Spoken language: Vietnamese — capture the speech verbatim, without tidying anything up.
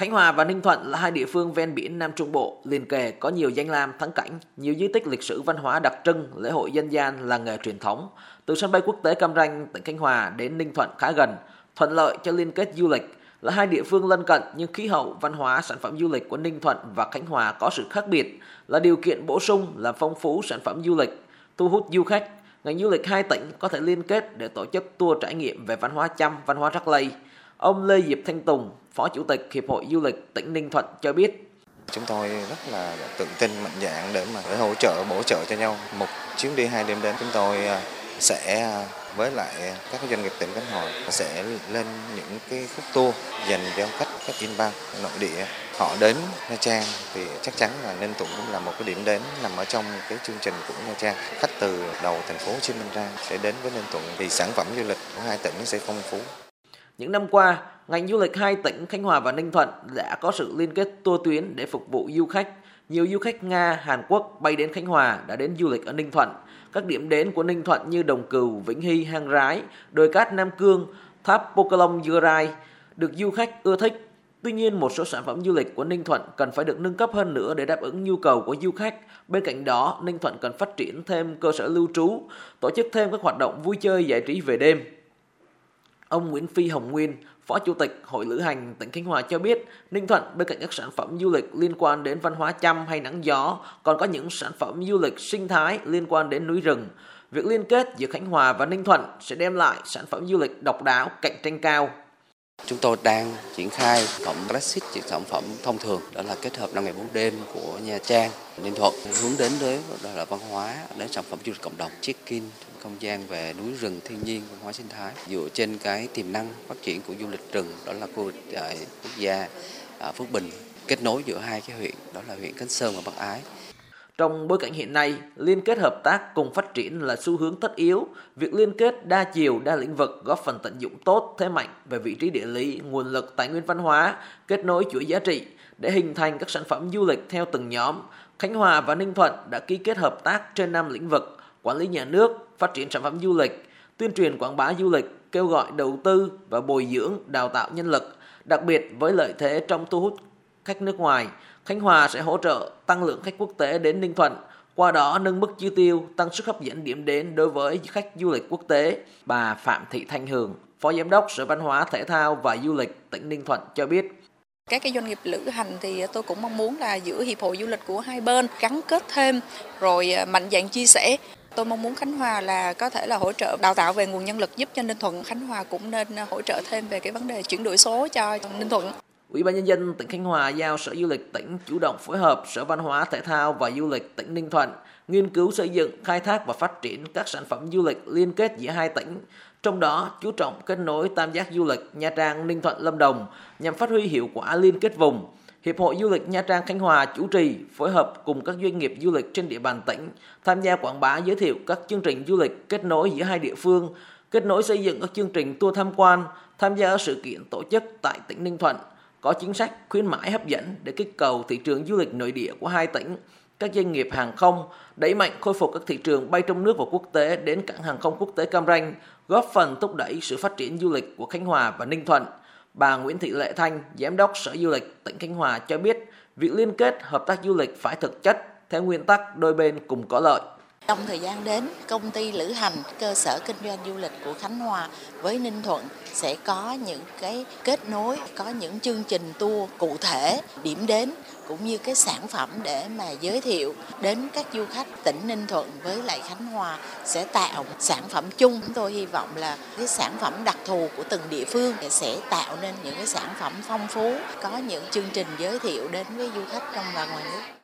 Khánh Hòa và Ninh Thuận là hai địa phương ven biển Nam Trung Bộ liền kề, có nhiều danh lam thắng cảnh, nhiều di tích lịch sử văn hóa đặc trưng, lễ hội dân gian, làng nghề truyền thống. Từ sân bay quốc tế Cam Ranh, tỉnh Khánh Hòa đến Ninh Thuận khá gần, thuận lợi cho liên kết du lịch. Là hai địa phương lân cận nhưng khí hậu, văn hóa, sản phẩm du lịch của Ninh Thuận và Khánh Hòa có sự khác biệt, là điều kiện bổ sung làm phong phú sản phẩm du lịch, thu hút du khách. Ngành du lịch hai tỉnh có thể liên kết để tổ chức tour trải nghiệm về văn hóa Chăm, văn hóa Rắc Lây. Ông Lê Diệp Thanh Tùng, Phó Chủ tịch Hiệp hội Du lịch tỉnh Ninh Thuận cho biết: Chúng tôi rất là tự tin, mạnh dạn để mà để hỗ trợ, bổ trợ cho nhau. Một chuyến đi hai đêm đến, chúng tôi sẽ với lại các doanh nghiệp tỉnh Khánh Hòa sẽ lên những cái khúc tour dành cho khách khách inbound nội địa. Họ đến Nha Trang thì chắc chắn là Ninh Thuận cũng là một cái điểm đến nằm ở trong cái chương trình của Nha Trang. Khách từ đầu thành phố Hồ Chí Minh ra sẽ đến với Ninh Thuận thì sản phẩm du lịch của hai tỉnh sẽ phong phú. Những năm qua, ngành du lịch hai tỉnh Khánh Hòa và Ninh Thuận đã có sự liên kết tour tuyến để phục vụ du khách. Nhiều du khách Nga, Hàn Quốc bay đến Khánh Hòa đã đến du lịch ở Ninh Thuận. Các điểm đến của Ninh Thuận như Đồng Cừu, Vĩnh Hy, Hang Rái, Đồi Cát Nam Cương, Tháp Po Klong Garai được du khách ưa thích. Tuy nhiên, một số sản phẩm du lịch của Ninh Thuận cần phải được nâng cấp hơn nữa để đáp ứng nhu cầu của du khách. Bên cạnh đó, Ninh Thuận cần phát triển thêm cơ sở lưu trú, tổ chức thêm các hoạt động vui chơi giải trí về đêm. Ông Nguyễn Phi Hồng Nguyên, Phó Chủ tịch Hội Lữ hành tỉnh Khánh Hòa cho biết, Ninh Thuận bên cạnh các sản phẩm du lịch liên quan đến văn hóa Chăm hay nắng gió, còn có những sản phẩm du lịch sinh thái liên quan đến núi rừng. Việc liên kết giữa Khánh Hòa và Ninh Thuận sẽ đem lại sản phẩm du lịch độc đáo, cạnh tranh cao. Chúng tôi đang triển khai cộng Brexit những sản phẩm thông thường, đó là kết hợp năm ngày bốn đêm của Nha Trang, Ninh Thuận, hướng đến đấy là văn hóa, đến sản phẩm du lịch cộng đồng, check-in không gian về núi rừng, thiên nhiên, văn hóa sinh thái, dựa trên cái tiềm năng phát triển của du lịch rừng, đó là khu quốc gia Phước Bình, kết nối giữa hai cái huyện, đó là huyện Khánh Sơn và Bác Ái. Trong bối cảnh hiện nay, liên kết hợp tác cùng phát triển là xu hướng tất yếu. Việc liên kết đa chiều, đa lĩnh vực góp phần tận dụng tốt thế mạnh về vị trí địa lý, nguồn lực, tài nguyên văn hóa, kết nối chuỗi giá trị để hình thành các sản phẩm du lịch theo từng nhóm. Khánh Hòa và Ninh Thuận đã ký kết hợp tác trên năm lĩnh vực: quản lý nhà nước, phát triển sản phẩm du lịch, tuyên truyền quảng bá du lịch, kêu gọi đầu tư và bồi dưỡng, đào tạo nhân lực. Đặc biệt với lợi thế trong thu hút khách nước ngoài, Khánh Hòa sẽ hỗ trợ tăng lượng khách quốc tế đến Ninh Thuận, qua đó nâng mức chi tiêu, tăng sức hấp dẫn điểm đến đối với khách du lịch quốc tế. Bà Phạm Thị Thanh Hường, Phó Giám đốc Sở Văn hóa, Thể thao và Du lịch tỉnh Ninh Thuận cho biết. Các cái doanh nghiệp lữ hành thì tôi cũng mong muốn là giữa hiệp hội du lịch của hai bên gắn kết thêm, rồi mạnh dạn chia sẻ. Tôi mong muốn Khánh Hòa là có thể là hỗ trợ đào tạo về nguồn nhân lực giúp cho Ninh Thuận. Khánh Hòa cũng nên hỗ trợ thêm về cái vấn đề chuyển đổi số cho Ninh Thuận. Ủy ban Nhân dân tỉnh Khánh Hòa giao Sở Du lịch tỉnh chủ động phối hợp Sở Văn hóa, Thể thao và Du lịch tỉnh Ninh Thuận nghiên cứu xây dựng, khai thác và phát triển các sản phẩm du lịch liên kết giữa hai tỉnh. Trong đó, chú trọng kết nối tam giác du lịch Nha Trang, Ninh Thuận, Lâm Đồng nhằm phát huy hiệu quả liên kết vùng. Hiệp hội Du lịch Nha Trang Khánh Hòa chủ trì phối hợp cùng các doanh nghiệp du lịch trên địa bàn tỉnh tham gia quảng bá, giới thiệu các chương trình du lịch kết nối giữa hai địa phương, kết nối xây dựng các chương trình tour tham quan, tham gia ở sự kiện tổ chức tại tỉnh Ninh Thuận, có chính sách khuyến mãi hấp dẫn để kích cầu thị trường du lịch nội địa của hai tỉnh. Các doanh nghiệp hàng không đẩy mạnh khôi phục các thị trường bay trong nước và quốc tế đến cảng hàng không quốc tế Cam Ranh, góp phần thúc đẩy sự phát triển du lịch của Khánh Hòa và Ninh Thuận. Bà Nguyễn Thị Lệ Thanh, Giám đốc Sở Du lịch tỉnh Khánh Hòa cho biết, việc liên kết hợp tác du lịch phải thực chất, theo nguyên tắc đôi bên cùng có lợi. Trong thời gian đến, công ty lữ hành, cơ sở kinh doanh du lịch của Khánh Hòa với Ninh Thuận sẽ có những cái kết nối, có những chương trình tour cụ thể, điểm đến cũng như cái sản phẩm để mà giới thiệu đến các du khách. Tỉnh Ninh Thuận với lại Khánh Hòa sẽ tạo sản phẩm chung. Chúng tôi hy vọng là cái sản phẩm đặc thù của từng địa phương sẽ tạo nên những cái sản phẩm phong phú, có những chương trình giới thiệu đến với du khách trong và ngoài nước.